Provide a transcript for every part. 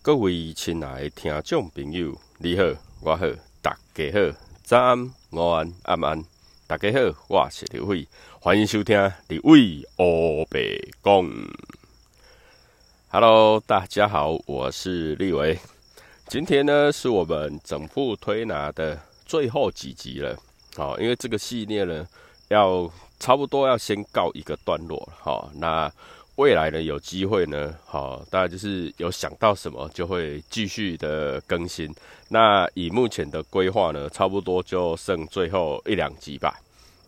各位亲爱的听众朋友，你好，我好，大家好，早安、午安、晚安，大家好，我是立幃，欢迎收听立幃黑白讲。Hello， 大家好，我是立幃。今天呢，是我们整部推拿的最后几集了，因为这个系列呢，要差不多要先告一个段落了，那未来呢，有机会呢，大家就是有想到什么就会继续的更新。那以目前的规划呢，差不多就剩最后一两集吧。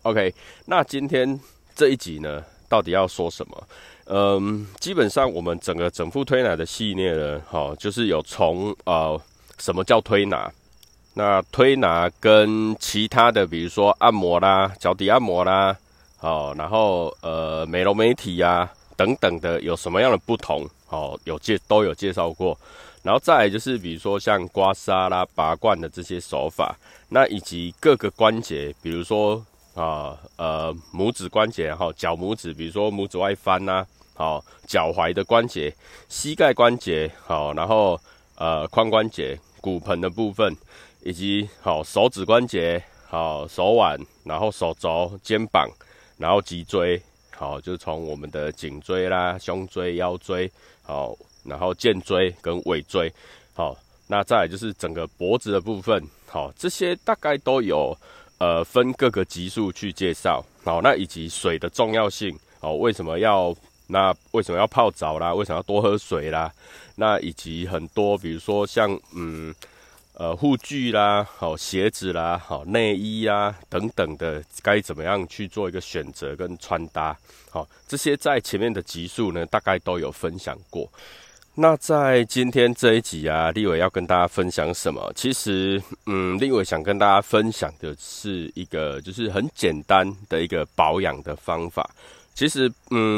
OK， 那今天这一集呢，到底要说什么？基本上我们整个整副推拿的系列呢，就是有从什么叫推拿？那推拿跟其他的，比如说按摩啦、脚底按摩啦，然后美容美体啊。等等的有什么样的不同？都有介绍过。然后再来就是，比如说像刮痧啦、拔罐的这些手法，那以及各个关节，比如说拇指关节，脚拇指，比如说拇指外翻呐、脚踝的关节、膝盖关节，然后髋关节、骨盆的部分，以及手指关节，手腕，然后手肘、肩膀，然后脊椎。就是从我们的颈椎啦、胸椎、腰椎，然后肩椎跟尾椎，那再来就是整个脖子的部分，这些大概都有分各个级数去介绍，那以及水的重要性，为什么要泡澡啦，为什么要多喝水啦，那以及很多比如说像护具啦，鞋子啦，内衣啦，等等的，该怎么样去做一个选择跟穿搭？这些在前面的集数呢，大概都有分享过。那在今天这一集啊，立幃要跟大家分享什么？其实，立幃想跟大家分享的是一个，就是很简单的一个保养的方法。其实，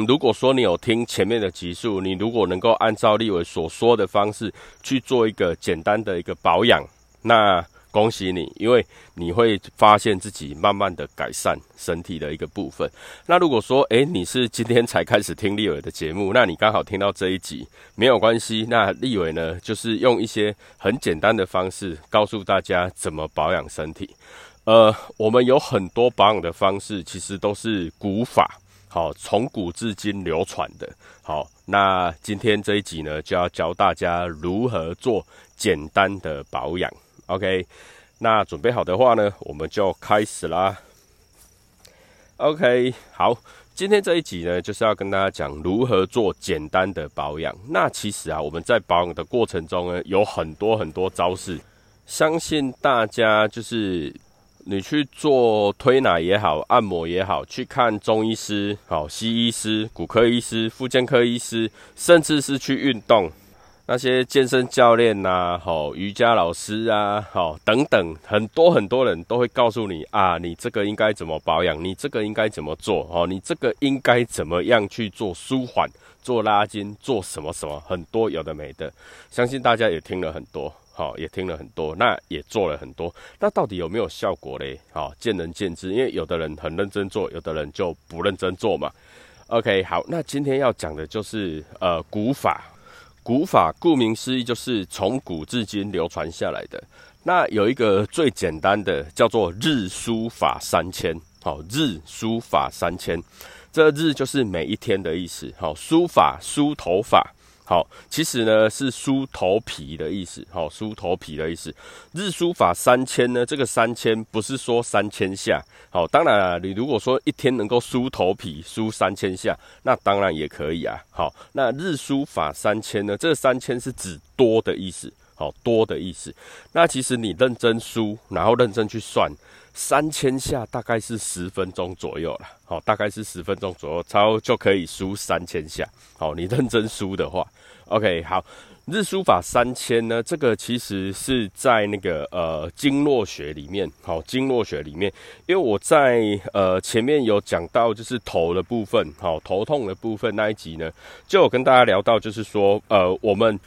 如果说你有听前面的集数，你如果能够按照立幃所说的方式去做一个简单的一个保养，那恭喜你，因为你会发现自己慢慢的改善身体的一个部分。那如果说，你是今天才开始听立幃的节目，那你刚好听到这一集，没有关系。那立幃呢，就是用一些很简单的方式，告诉大家怎么保养身体。我们有很多保养的方式，其实都是古法。从古至今流传的。那今天这一集呢，就要教大家如何做简单的保养。OK， 那准备好的话呢，我们就开始啦。OK， 好，今天这一集呢，就是要跟大家讲如何做简单的保养。那其实啊，我们在保养的过程中呢，有很多很多招式，相信大家就是。你去做推拿也好，按摩也好，去看中医师、西医师、骨科医师、复健科医师，甚至是去运动那些健身教练啊、瑜伽老师啊、等等，很多很多人都会告诉你啊，你这个应该怎么保养，你这个应该怎么做，你这个应该怎么样去做舒缓、做拉筋、做什么什么，很多有的没的，相信大家也听了很多。也听了很多，那也做了很多，那到底有没有效果嘞？见仁见智，因为有的人很认真做，有的人就不认真做嘛。OK， 好，那今天要讲的就是古法。古法顾名思义就是从古至今流传下来的。那有一个最简单的叫做日舒法三千。日舒法三千，这日就是每一天的意思。舒法梳头发。其实呢是梳头皮的意思，梳头皮的意思。日梳法三千呢，这个三千不是说三千下，当然啊，你如果说一天能够梳头皮梳3000下，那当然也可以啊。那日梳法三千呢，这个三千是指多的意思，多的意思。那其实你认真梳，然后认真去算，3000下大概是10分钟左右啦，大概是10分钟左右，差不多就可以梳3000下。你认真梳的话 ，OK， 好，日梳法三千呢，这个其实是在那个经络学里面，经络学里面，因为我在前面有讲到就是头的部分，头痛的部分那一集呢，就有跟大家聊到，就是说我们。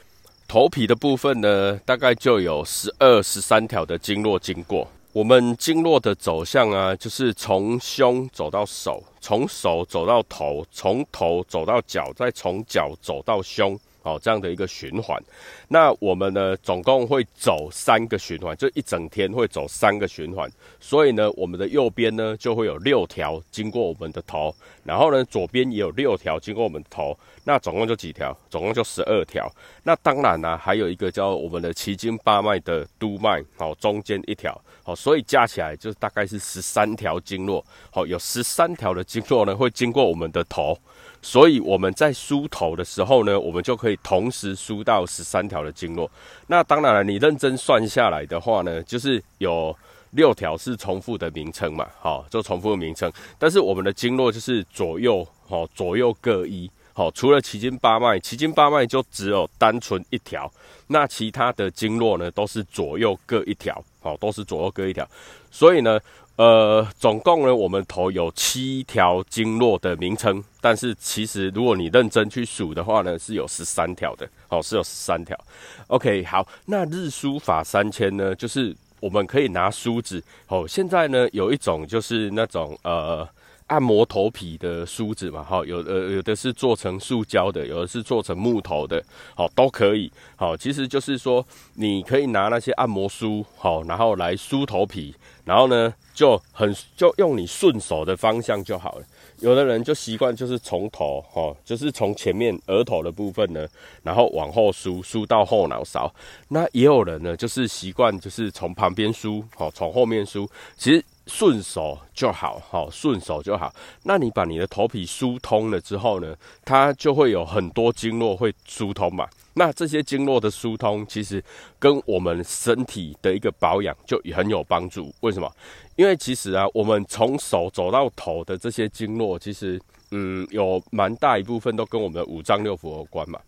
头皮的部分呢，大概就有12、13条的经络经过。我们经络的走向啊，就是从胸走到手，从手走到头，从头走到脚，再从脚走到胸。哦，这样的一个循环。那我们呢，总共会走3个循环，就一整天会走3个循环。所以呢，我们的右边呢就会有6条经过我们的头，然后呢左边也有6条经过我们的头。那总共就几条？总共就12条。那当然啦、还有一个叫我们的奇经八脉的督脉，好、哦，中间1条，好、哦，所以加起来就大概是13条经络。好、哦，有13条的经络呢会经过我们的头。所以我们在梳头的时候呢，我们就可以同时梳到13条的经络。那当然了，你认真算下来的话呢，就是有6条是重复的名称嘛，好、哦，就重复的名称。但是我们的经络就是左右，好、哦，左右各一。好、哦，除了奇经八脉，奇经八脉就只有单纯1条，那其他的经络呢都是左右各1条，好、哦，都是左右各1条。所以呢。总共呢，我们头有7条经络的名称，但是其实如果你认真去数的话呢，是有13条的，好、哦，是有13条。OK， 好，那日梳法3000呢，就是我们可以拿梳子，哦，现在呢有一种就是那种按摩头皮的梳子嘛，好、哦，有的是做成塑胶的，有的是做成木头的，好、哦，都可以，好、哦，其实就是说你可以拿那些按摩梳，好、哦，然后来梳头皮。然后呢，就用你顺手的方向就好了。有的人就习惯就是从头，哦，就是从前面额头的部分呢，然后往后梳到后脑勺。那也有人呢，就是习惯就是从旁边梳，哦，从后面梳。其实顺手就好，哦，顺手就好。那你把你的头皮梳通了之后呢，它就会有很多经络会疏通嘛。那这些经络的疏通，其实跟我们身体的一个保养就很有帮助。为什么？因为其实啊，我们从手走到头的这些经络，其实有蛮大一部分都跟我们的5脏6腑有关嘛。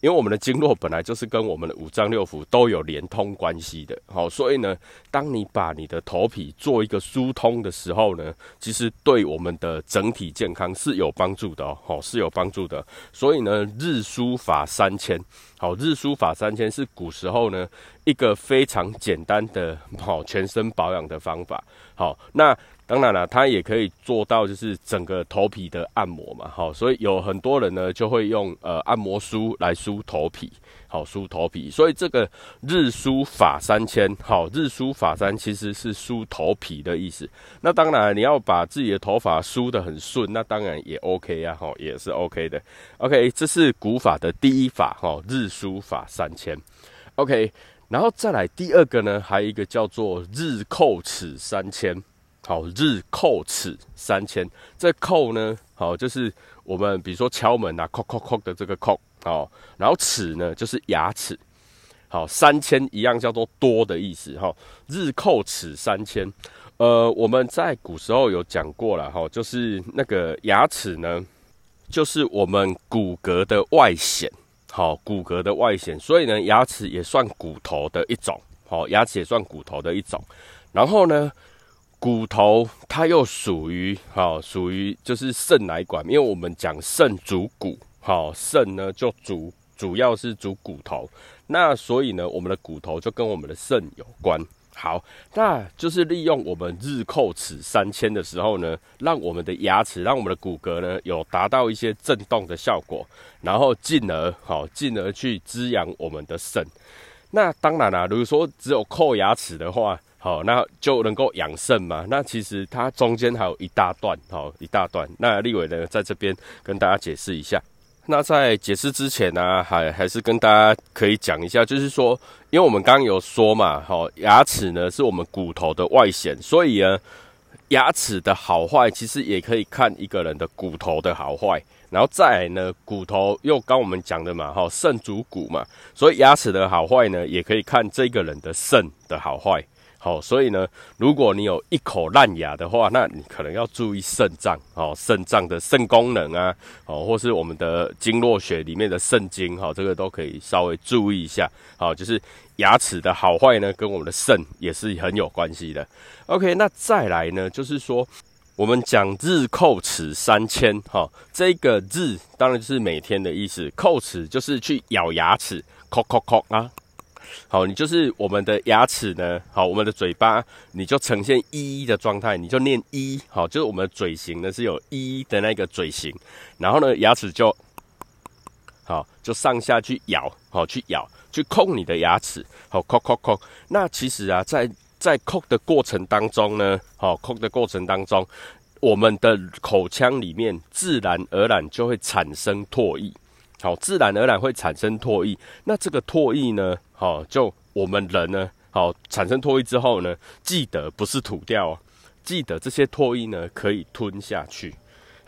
因为我们的经络本来就是跟我们的5脏6腑都有连通关系的，好，所以呢，当你把你的头皮做一个疏通的时候呢，其实对我们的整体健康是有帮助的哦，是有帮助的。所以呢，日梳法3000，好，日梳法3000是古时候呢一个非常简单的好全身保养的方法，好，那。当然了，它也可以做到就是整个头皮的按摩嘛，好，所以有很多人呢就会用按摩梳来梳头皮，好，梳头皮，所以这个日梳法3000，好，日梳法3000其实是梳头皮的意思。那当然你要把自己的头发梳得很顺，那当然也 OK 啊，好，也是 OK 的。OK， 这是古法的第一法，好，日梳法3000。OK， 然后再来第二个呢，还有一个叫做日叩齿3000。好，日叩齿3000，这叩呢，好，就是我们比如说敲门啊，叩叩叩的这个叩，好，然后齿呢就是牙齿，好，3000一样叫做多的意思，哈，日叩齿3000，我们在古时候有讲过了，哈，就是那个牙齿呢，就是我们骨骼的外显，好，骨骼的外显，所以呢，牙齿也算骨头的一种，好，牙齿也算骨头的一种，然后呢。骨头它又属于就是肾来管，因为我们讲肾主骨，好，肾呢就主要是主骨头，那所以呢我们的骨头就跟我们的肾有关。好，那就是利用我们日叩齿3000的时候呢，让我们的牙齿，让我们的骨骼呢有达到一些震动的效果，然后进而去滋养我们的肾。那当然啦、如果说只有叩牙齿的话，好，那就能够养肾嘛？那其实它中间还有一大段，好，一大段。那立委呢，在这边跟大家解释一下。那在解释之前呢、还是跟大家可以讲一下，就是说，因为我们刚刚有说嘛，好，牙齿呢是我们骨头的外显，所以呢，牙齿的好坏其实也可以看一个人的骨头的好坏。然后再来呢，骨头又刚我们讲的嘛，哈，肾主骨嘛，所以牙齿的好坏呢，也可以看这个人的肾的好坏。好、所以呢，如果你有一口烂牙的话，那你可能要注意肾脏，好、肾脏的肾功能啊，好、或是我们的经络学里面的肾经，好、这个都可以稍微注意一下，好、就是牙齿的好坏呢，跟我们的肾也是很有关系的。OK， 那再来呢，就是说我们讲日叩齿3000，好，这个日当然就是每天的意思，叩齿就是去咬牙齿，叩叩叩啊。好，你就是我们的牙齿呢，好，我们的嘴巴你就呈现一的状态，你就念一，好，就是我们的嘴型呢是有一的那个嘴型，然后呢牙齿就好，就上下去咬，好，去咬，去抠你的牙齿，好，抠抠抠。那其实啊，在抠的过程当中呢，好，抠的过程当中，我们的口腔里面自然而然就会产生唾液，好，自然而然会产生唾液。那这个唾液呢，好，就我们人呢，好，产生唾液之后呢，记得不是吐掉哦，记得这些唾液呢可以吞下去。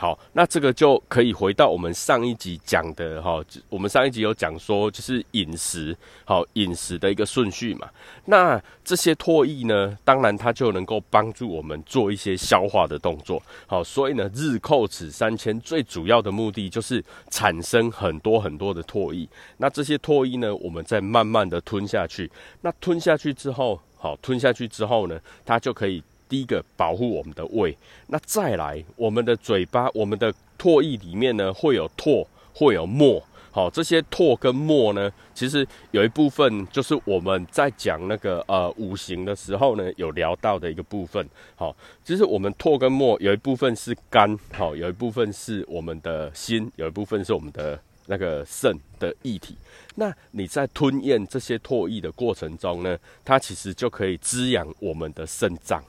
好，那这个就可以回到我们上一集讲的哈，我们上一集有讲说就是饮食，好，饮食的一个顺序嘛。那这些唾液呢，当然它就能够帮助我们做一些消化的动作。好，所以呢，日寇齿三千最主要的目的就是产生很多很多的唾液。那这些唾液呢，我们再慢慢的吞下去。那吞下去之后，好，吞下去之后呢，它就可以。第一个保护我们的胃，那再来我们的嘴巴，我们的唾液里面呢会有唾，会有沫。好，这些唾跟沫呢，其实有一部分就是我们在讲那个五行的时候呢有聊到的一个部分。好，其实我们唾跟沫有一部分是肝，好，有一部分是我们的心，有一部分是我们的那个肾的液体。那你在吞咽这些唾液的过程中呢，它其实就可以滋养我们的肾脏。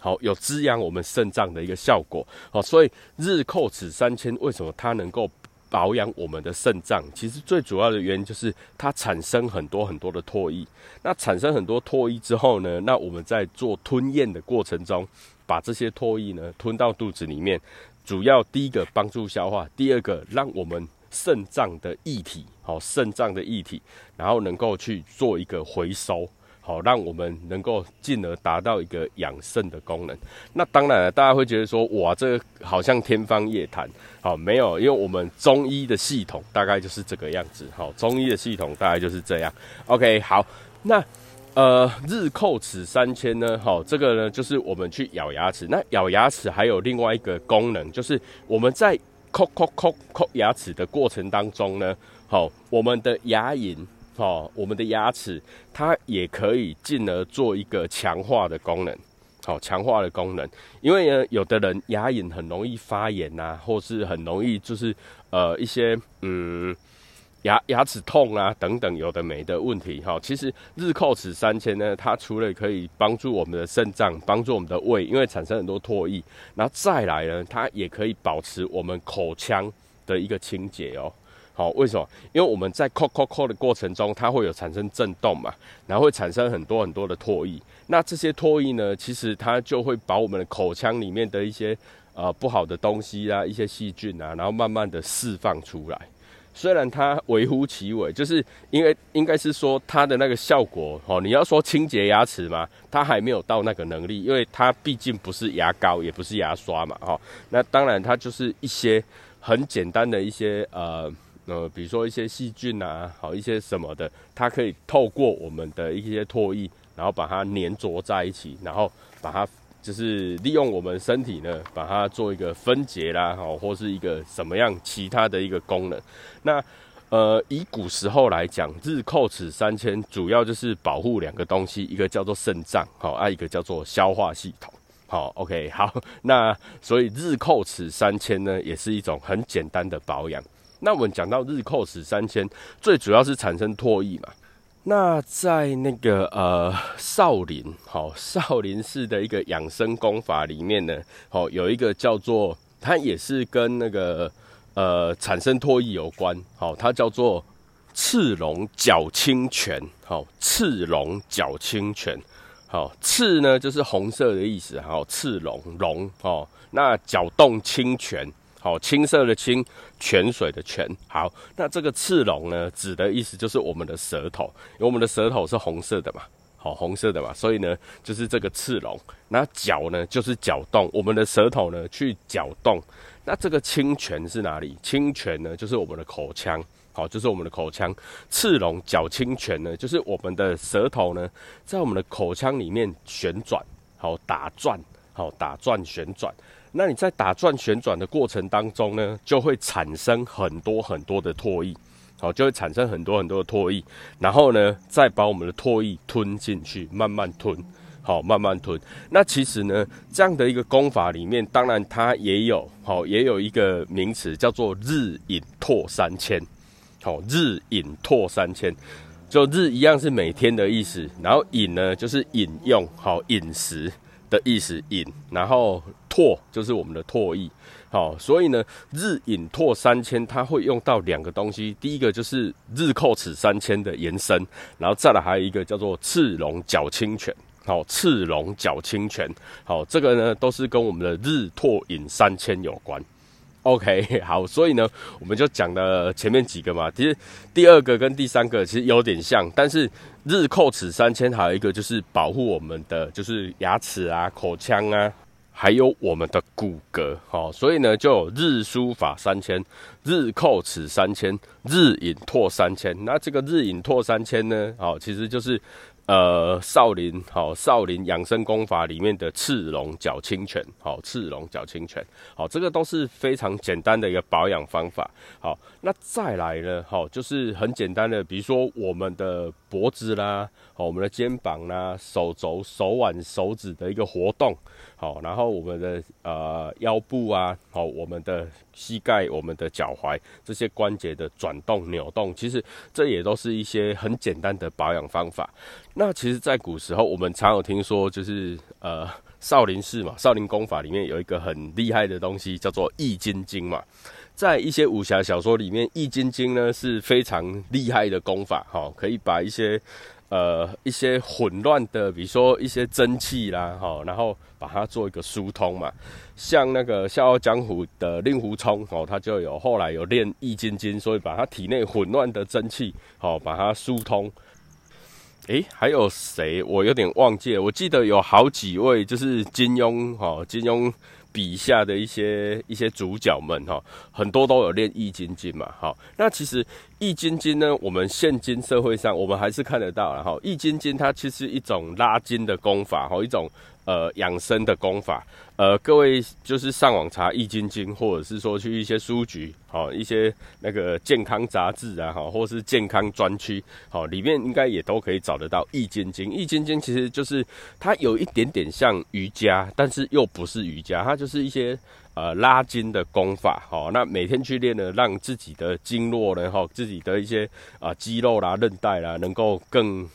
好，有滋养我们肾脏的一个效果。好，所以日寇齿三千为什么它能够保养我们的肾脏？其实最主要的原因就是它产生很多很多的唾液。那产生很多唾液之后呢，那我们在做吞咽的过程中，把这些唾液呢吞到肚子里面，主要第一个帮助消化，第二个让我们肾脏的液体，好，肾脏的液体，然后能够去做一个回收。好，让我们能够进而达到一个养肾的功能。那当然了，大家会觉得说，哇，这个好像天方夜谭。好，没有，因为我们中医的系统大概就是这个样子。好，中医的系统大概就是这样。OK， 好，那日寇齿三千呢？好，这个呢就是我们去咬牙齿。那咬牙齿还有另外一个功能，就是我们在抠牙齿的过程当中呢，好，我们的牙龈。好，我们的牙齿它也可以进而做一个强化的功能，好，强化的功能，因为呢，有的人牙龈很容易发炎呐、啊，或是很容易就是一些牙齿痛啊等等有的没的问题。好，其实日寇齿三千呢，它除了可以帮助我们的肾脏，帮助我们的胃，因为产生很多唾液，然后再来呢，它也可以保持我们口腔的一个清洁哦。好，为什么？因为我们在抠的过程中，它会有产生震动嘛，然后会产生很多很多的唾液。那这些唾液呢，其实它就会把我们的口腔里面的一些不好的东西啊，一些细菌啊，然后慢慢的释放出来。虽然它微乎其微，就是因为应该是说它的那个效果，哦，你要说清洁牙齿嘛，它还没有到那个能力，因为它毕竟不是牙膏，也不是牙刷嘛，哦，那当然它就是一些很简单的一些比如说一些细菌啊，好，一些什么的，它可以透过我们的一些唾液，然后把它粘着在一起，然后把它就是利用我们身体呢，把它做一个分解啦，好，或是一个什么样其他的一个功能。那以古时候来讲，日寇齿三千主要就是保护两个东西，一个叫做肾脏，好，一个叫做消化系统。好 ，OK， 好，那所以日寇齿三千呢，也是一种很简单的保养。那我们讲到日寇齿三千，最主要是产生唾液嘛。那在那个少林，好，少林寺的一个养生功法里面呢，好，有一个叫做，它也是跟那个产生唾液有关，好，它叫做赤龙角清泉，好，赤龙角清泉。好，赤呢就是红色的意思，好，赤龙龙，好，那角动清泉。好，清澈的清，泉水的泉。好，那这个赤龙呢，指的意思就是我们的舌头，因为我们的舌头是红色的嘛，好，红色的嘛，所以呢，就是这个赤龙。那搅呢，就是搅动我们的舌头呢，去搅动。那这个清泉是哪里？清泉呢，就是我们的口腔，好，就是我们的口腔。赤龙搅清泉呢，就是我们的舌头呢，在我们的口腔里面旋转，好，打转，好，打转旋转。那你在打转旋转的过程当中呢，就会产生很多很多的唾液，好，就会产生很多很多的唾液，然后呢，再把我们的唾液吞进去，慢慢吞，好，慢慢吞。那其实呢，这样的一个功法里面，当然它也有，好，也有一个名词叫做日饮唾三千。日饮唾3000，就日一样是每天的意思，然后饮呢就是饮用，好，饮食的意思饮，然后唾就是我们的唾液，好，所以呢日饮唾3000它会用到两个东西，第一个就是日寇齿3000的延伸，然后再来还有一个叫做赤龙角清泉，好，赤龙角清泉，好，这个呢都是跟我们的日唾饮3000有关。OK， 好，所以呢，我们就讲了前面几个嘛。其实第二个跟第三个其实有点像，但是日寇齿3000还有一个就是保护我们的就是牙齿啊、口腔啊，还有我们的骨骼。好、哦，所以呢就有日书法3000、日寇齿3000、日饮唾3000。那这个日饮唾3000呢，好、哦，其实就是少林好、哦、少林养生功法里面的赤龙角清泉，好、哦、赤龙角清泉，好、哦、这个都是非常简单的一个保养方法。好、哦，那再来呢，好、哦、就是很简单的，比如说我们的脖子啦，好、哦、我们的肩膀啦、手肘、手腕、手指的一个活动，好、哦，然后我们的腰部啊，好、哦、我们的膝盖、我们的脚踝这些关节的转动、扭动，其实这也都是一些很简单的保养方法。那其实在古时候我们常有听说，就是少林寺嘛，少林功法里面有一个很厉害的东西叫做易筋经嘛。在一些武侠小说里面，易筋经呢是非常厉害的功法，齁，可以把一些混乱的，比如说一些真气啦，齁，然后把它做一个疏通嘛。像那个笑傲江湖的令狐冲，齁，他就有后来有练易筋经，所以把他体内混乱的真气，齁，把它疏通。还有谁？我有点忘记了。我记得有好几位，就是金庸哈，金庸笔下的一些主角们哈，很多都有练易筋经嘛。好，那其实易筋经呢，我们现今社会上我们还是看得到啦。哈，易筋经它其实是一种拉筋的功法，哈，一种养生的功法。各位就是上网查易筋经，或者是说去一些书局，好，一些那个健康杂志啊，好，或是健康专区，好，里面应该也都可以找得到易筋经。易筋经其实就是它有一点点像瑜伽，但是又不是瑜伽，它就是一些拉筋的功法。好，那每天去练呢，让自己的经络呢，哈，自己的一些肌肉啦、韧带啦，能够更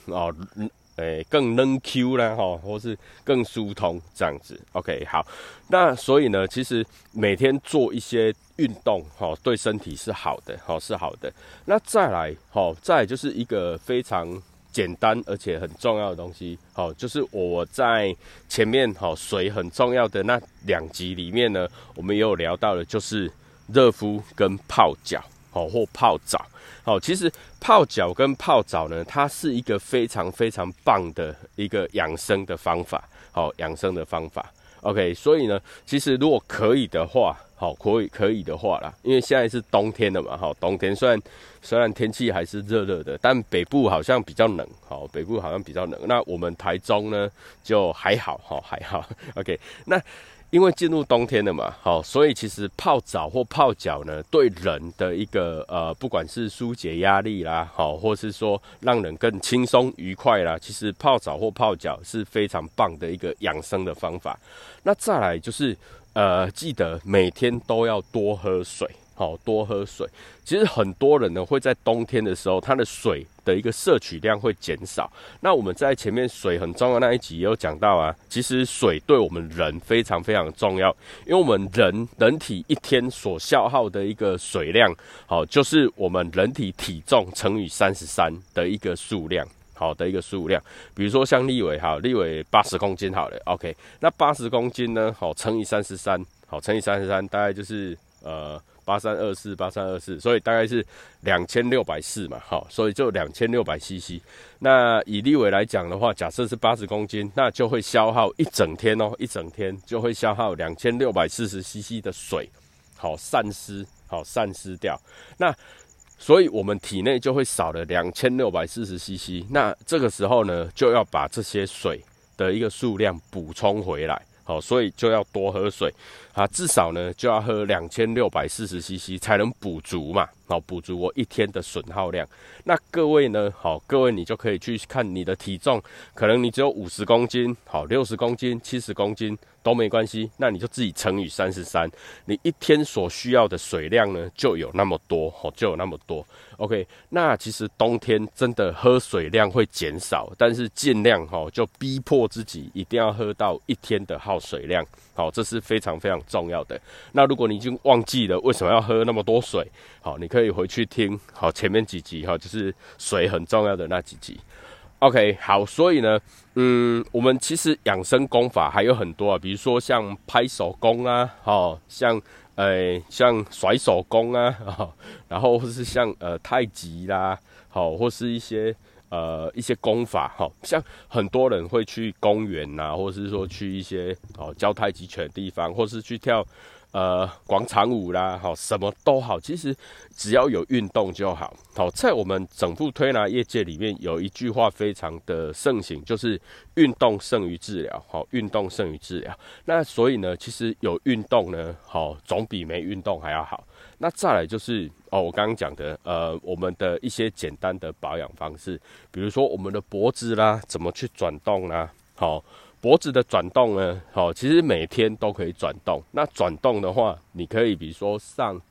更能 Q 啦，哈，或是更疏通这样子。OK， 好，那所以呢，其实每天做一些运动，哈，对身体是好的，哈，是好的。那再来，哈，再来就是一个非常简单而且很重要的东西，好，就是我在前面好水很重要的那两集里面呢，我们也有聊到的，就是热敷跟泡脚，好，或泡澡。好，其实泡脚跟泡澡呢，它是一个非常非常棒的一个养生的方法，好，养生的方法。OK， 所以呢，其实如果可以的话，好，可以的话啦，因为现在是冬天了嘛，好，冬天虽然天气还是热热的，但北部好像比较冷，好，北部好像比较冷。那我们台中呢就还好，好，还好。OK， 那因为进入冬天了嘛，好，所以其实泡澡或泡脚呢，对人的一个不管是疏解压力啦，好，或是说让人更轻松愉快啦，其实泡澡或泡脚是非常棒的一个养生的方法。那再来就是记得每天都要多喝水，好，多喝水。其实很多人呢会在冬天的时候，他的水的一个摄取量会减少。那我们在前面水很重要那一集也有讲到啊，其实水对我们人非常非常重要，因为我们人体一天所消耗的一个水量，好，就是我们人体体重乘以33的一个数量。好的一个数量，比如说像立伟，好，立伟80公斤好了 ，OK， 那80公斤呢，好，乘以33，好，乘以33大概就是8324，所以大概是2640嘛，好，所以就2600cc。那以立伟来讲的话，假设是80公斤，那就会消耗一整天哦，一整天就会消耗2640cc 的水，好，散失，好，散失掉。那所以我们体内就会少了 2640cc， 那这个时候呢就要把这些水的一个数量补充回来，好，所以就要多喝水啊，至少呢就要喝 2640cc 才能补足嘛，好，补足我一天的损耗量。那各位呢，好，各位你就可以去看你的体重，可能你只有50公斤，好，60公斤、70公斤都没关系，那你就自己乘以33，你一天所需要的水量呢就有那么多，好，就有那么多。OK， 那其实冬天真的喝水量会减少，但是尽量哈就逼迫自己一定要喝到一天的耗水量，好，这是非常非常重要的。那如果你已经忘记了为什么要喝那么多水，好，你可以回去听好前面几集哈，就是水很重要的那几集。OK， 好，所以呢，我们其实养生功法还有很多啊，比如说像拍手功啊，哦，像甩手功啊，哦，然后或是像太极啦，好，哦，或是一些功法，哦，像很多人会去公园啊，或是说去一些哦教太极拳的地方，或是去跳广场舞啦，好，什么都好，其实只要有运动就好。好，在我们整副推拿业界里面有一句话非常的盛行，就是运动胜于治疗，好，运动胜于治疗。那所以呢，其实有运动呢，好，总比没运动还要好。那再来就是哦，我刚刚讲的，我们的一些简单的保养方式，比如说我们的脖子啦，怎么去转动啦，好。脖子的转动呢，好，其实每天都可以转动。那转动的话，你可以比如说上、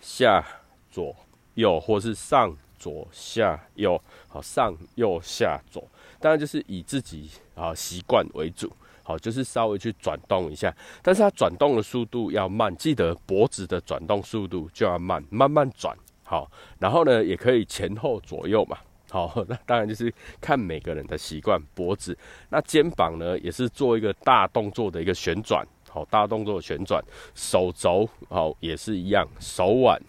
下、左、右，或是上、左、下、右，好，上、右、下、左。当然就是以自己啊习惯为主，好，就是稍微去转动一下。但是它转动的速度要慢，记得脖子的转动速度就要慢，慢慢转，好。然后呢，也可以前后左右嘛。好，那当然就是看每个人的习惯。脖子，那肩膀呢，也是做一个大动作的一个旋转，好，大动作的旋转。手肘，好，也是一样，手腕，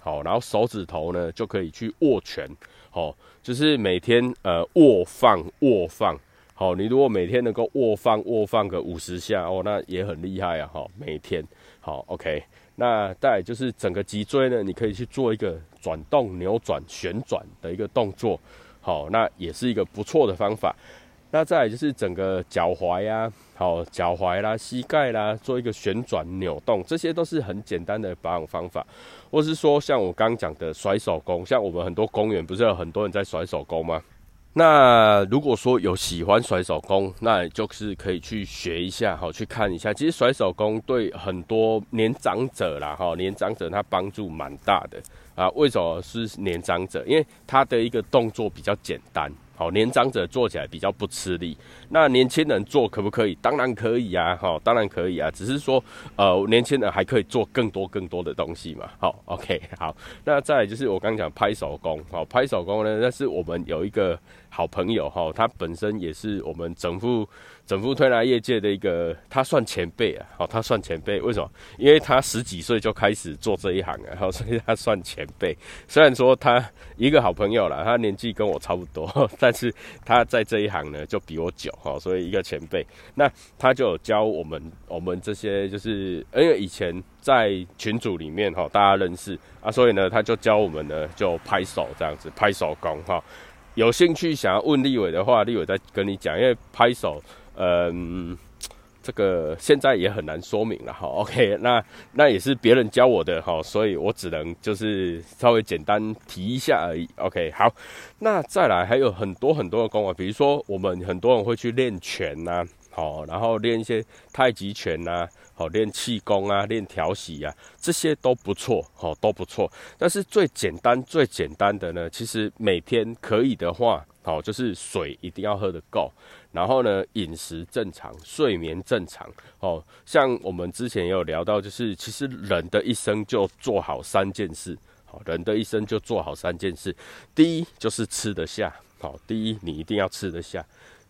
好，然后手指头呢就可以去握拳，好，就是每天握放握放，好，你如果每天能够握放握放个50下，哦，那也很厉害啊，好，每天，好 ，OK。那再来就是整个脊椎呢，你可以去做一个转动、扭转、旋转的一个动作，好，那也是一个不错的方法。那再来就是整个脚踝啊，好，脚踝啦、膝盖啦，做一个旋转、扭动，这些都是很简单的保养方法。或是说像我刚刚讲的甩手功，像我们很多公园不是有很多人在甩手功吗？那如果说有喜欢甩手功，那就是可以去学一下，好，去看一下。其实甩手功对很多年长者啦，哈，年长者他帮助蛮大的啊。为什么是年长者？因为他的一个动作比较简单，好，年长者做起来比较不吃力。那年轻人做可不可以？当然可以啊，哈，当然可以啊，只是说年轻人还可以做更多的东西嘛。好 ，OK， 好。那再来就是我刚讲拍手功，好，拍手功呢，那是我们有一个好朋友哈，他本身也是我们整副推拿业界的一个，他算前辈啊，好，他算前辈，为什么？因为他10几岁就开始做这一行啊，好，所以他算前辈。虽然说他一个好朋友啦，他年纪跟我差不多，但是他在这一行呢就比我久哈，所以一个前辈。那他就有教我们这些，就是因为以前在群组里面哈，大家认识啊，所以呢他就教我们呢就拍手这样子，拍手功哈。有兴趣想要问立委的话，立委再跟你讲，因为拍手，这个现在也很难说明了哈。OK， 那也是别人教我的哈，所以我只能就是稍微简单提一下而已。OK， 好，那再来还有很多很多的功法，比如说我们很多人会去练拳呐，好，然后练一些太极拳呐，好，练气功啊，练调息啊，这些都不错，好，都不错。但是最简单的呢，其实每天可以的话，好，就是水一定要喝得够，然后呢，饮食正常，睡眠正常。哦，像我们之前也有聊到，就是其实人的一生就做好3件事，好，人的一生就做好3件事。第一就是吃得下，好，第一你一定要吃得下。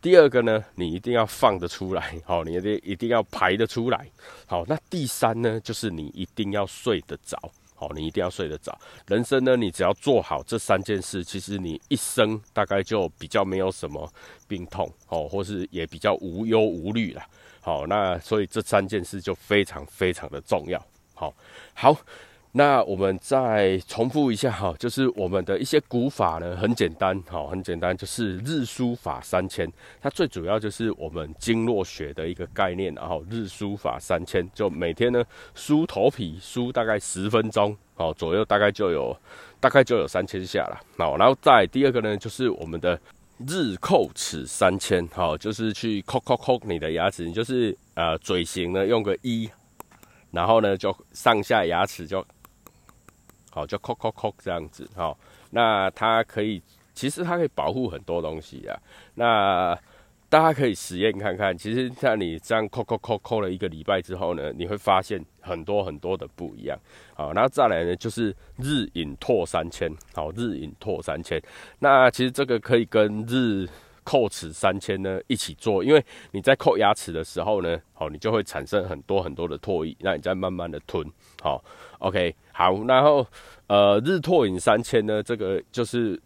第二个呢，你一定要放得出来，好，你一定要排得出来，好，那第3呢，就是你一定要睡得着，好，你一定要睡得着。人生呢，你只要做好这3件事，其实你一生大概就比较没有什么病痛，好，或是也比较无忧无虑啦，好，那所以这3件事就非常非常的重要，好，好。那我们再重复一下哈，就是我们的一些古法呢，很简单，好，很简单，就是日枢法三千，它最主要就是我们经络学的一个概念，然后日枢法三千，就每天呢梳头皮梳大概10分钟，好左右，大概就有3000下了，好，然后再第二个呢就是我们的日叩齿3000，好，就是去叩叩叩你的牙齿，你就是嘴型呢用个1，然后呢就上下牙齿就。好，就叩叩叩这样子，好，那它可以，其实它可以保护很多东西啊。那大家可以实验看看，其实像你这样叩叩叩叩了1个礼拜之后呢，你会发现很多很多的不一样。好，那再来呢就是日引唾3000，好，日引唾3000，那其实这个可以跟日叩齿3000呢一起做，因为你在叩牙齿的时候呢，好，你就会产生很多很多的唾液，那你再慢慢的吞，好 ，OK， 好，然后日唾饮3000呢，这个就是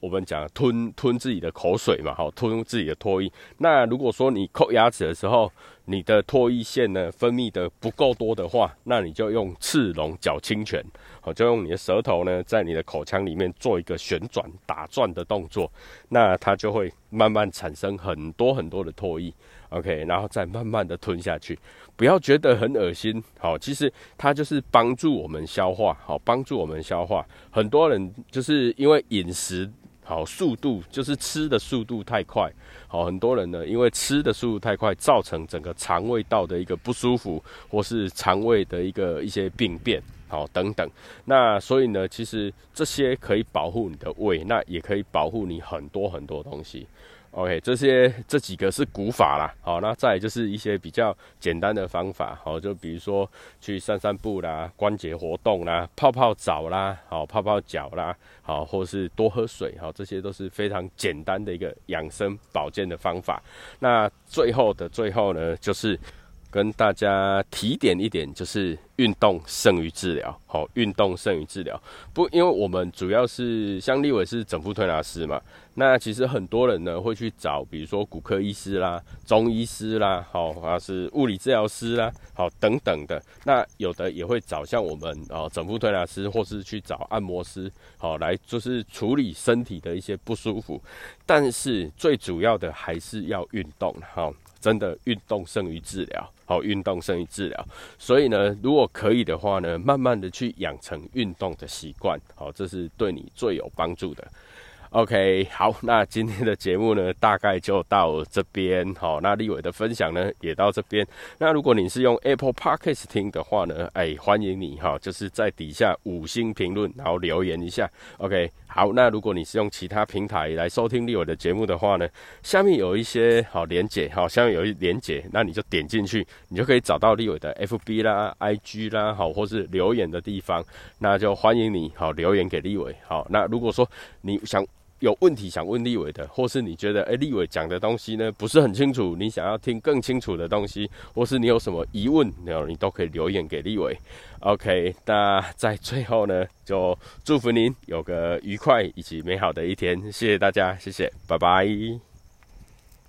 我们讲吞自己的口水嘛，好，吞自己的唾液。那如果说你叩牙齿的时候，你的唾液腺呢分泌的不够多的话，那你就用赤龙绞清泉，好，就用你的舌头呢在你的口腔里面做一个旋转打转的动作，那它就会慢慢产生很多很多的唾液 ，OK， 然后再慢慢的吞下去，不要觉得很恶心，好，其实它就是帮助我们消化，好，帮助我们消化。很多人就是因为饮食。好，速度就是吃的速度太快，好，很多人呢，因为吃的速度太快，造成整个肠胃道的一个不舒服，或是肠胃的一些病变，好，等等。那所以呢，其实这些可以保护你的胃，那也可以保护你很多很多东西。OK， 这几个是古法啦，好，那再来就是一些比较简单的方法，好，就比如说去散步啦，关节活动啦，泡泡澡啦，好，泡泡脚啦，好，或是多喝水，好，这些都是非常简单的一个养生保健的方法。那最后的最后呢，就是跟大家提点一点，就是运动胜于治疗，好，运动胜于治疗。不，因为我们主要是像立伟是整复推拿师嘛，那其实很多人呢会去找，比如说骨科医师啦、中医师啦，好，或是物理治疗师啦，好，等等的。那有的也会找像我们整复推拿师，或是去找按摩师，好，来就是处理身体的一些不舒服。但是最主要的还是要运动，好，真的运动胜于治疗。好，运动胜于治疗，所以呢，如果可以的话呢，慢慢的去养成运动的习惯，好，这是对你最有帮助的。OK， 好，那今天的节目呢，大概就到这边，好，那立伟的分享呢也到这边。那如果你是用 Apple Podcast 听的话呢，欢迎你哈，就是在底下5星评论，然后留言一下。OK， 好，那如果你是用其他平台来收听立伟的节目的话呢，下面有一些好连结，好，下面有一连结，那你就点进去，你就可以找到立伟的 FB 啦、IG 啦，好，或是留言的地方，那就欢迎你好留言给立伟。好，那如果说你想有问题想问立伟的，或是你觉得立伟讲的东西呢不是很清楚，你想要听更清楚的东西，或是你有什么疑问，你都可以留言给立伟。OK， 那在最后呢，就祝福您有个愉快以及美好的一天，谢谢大家，谢谢，拜拜。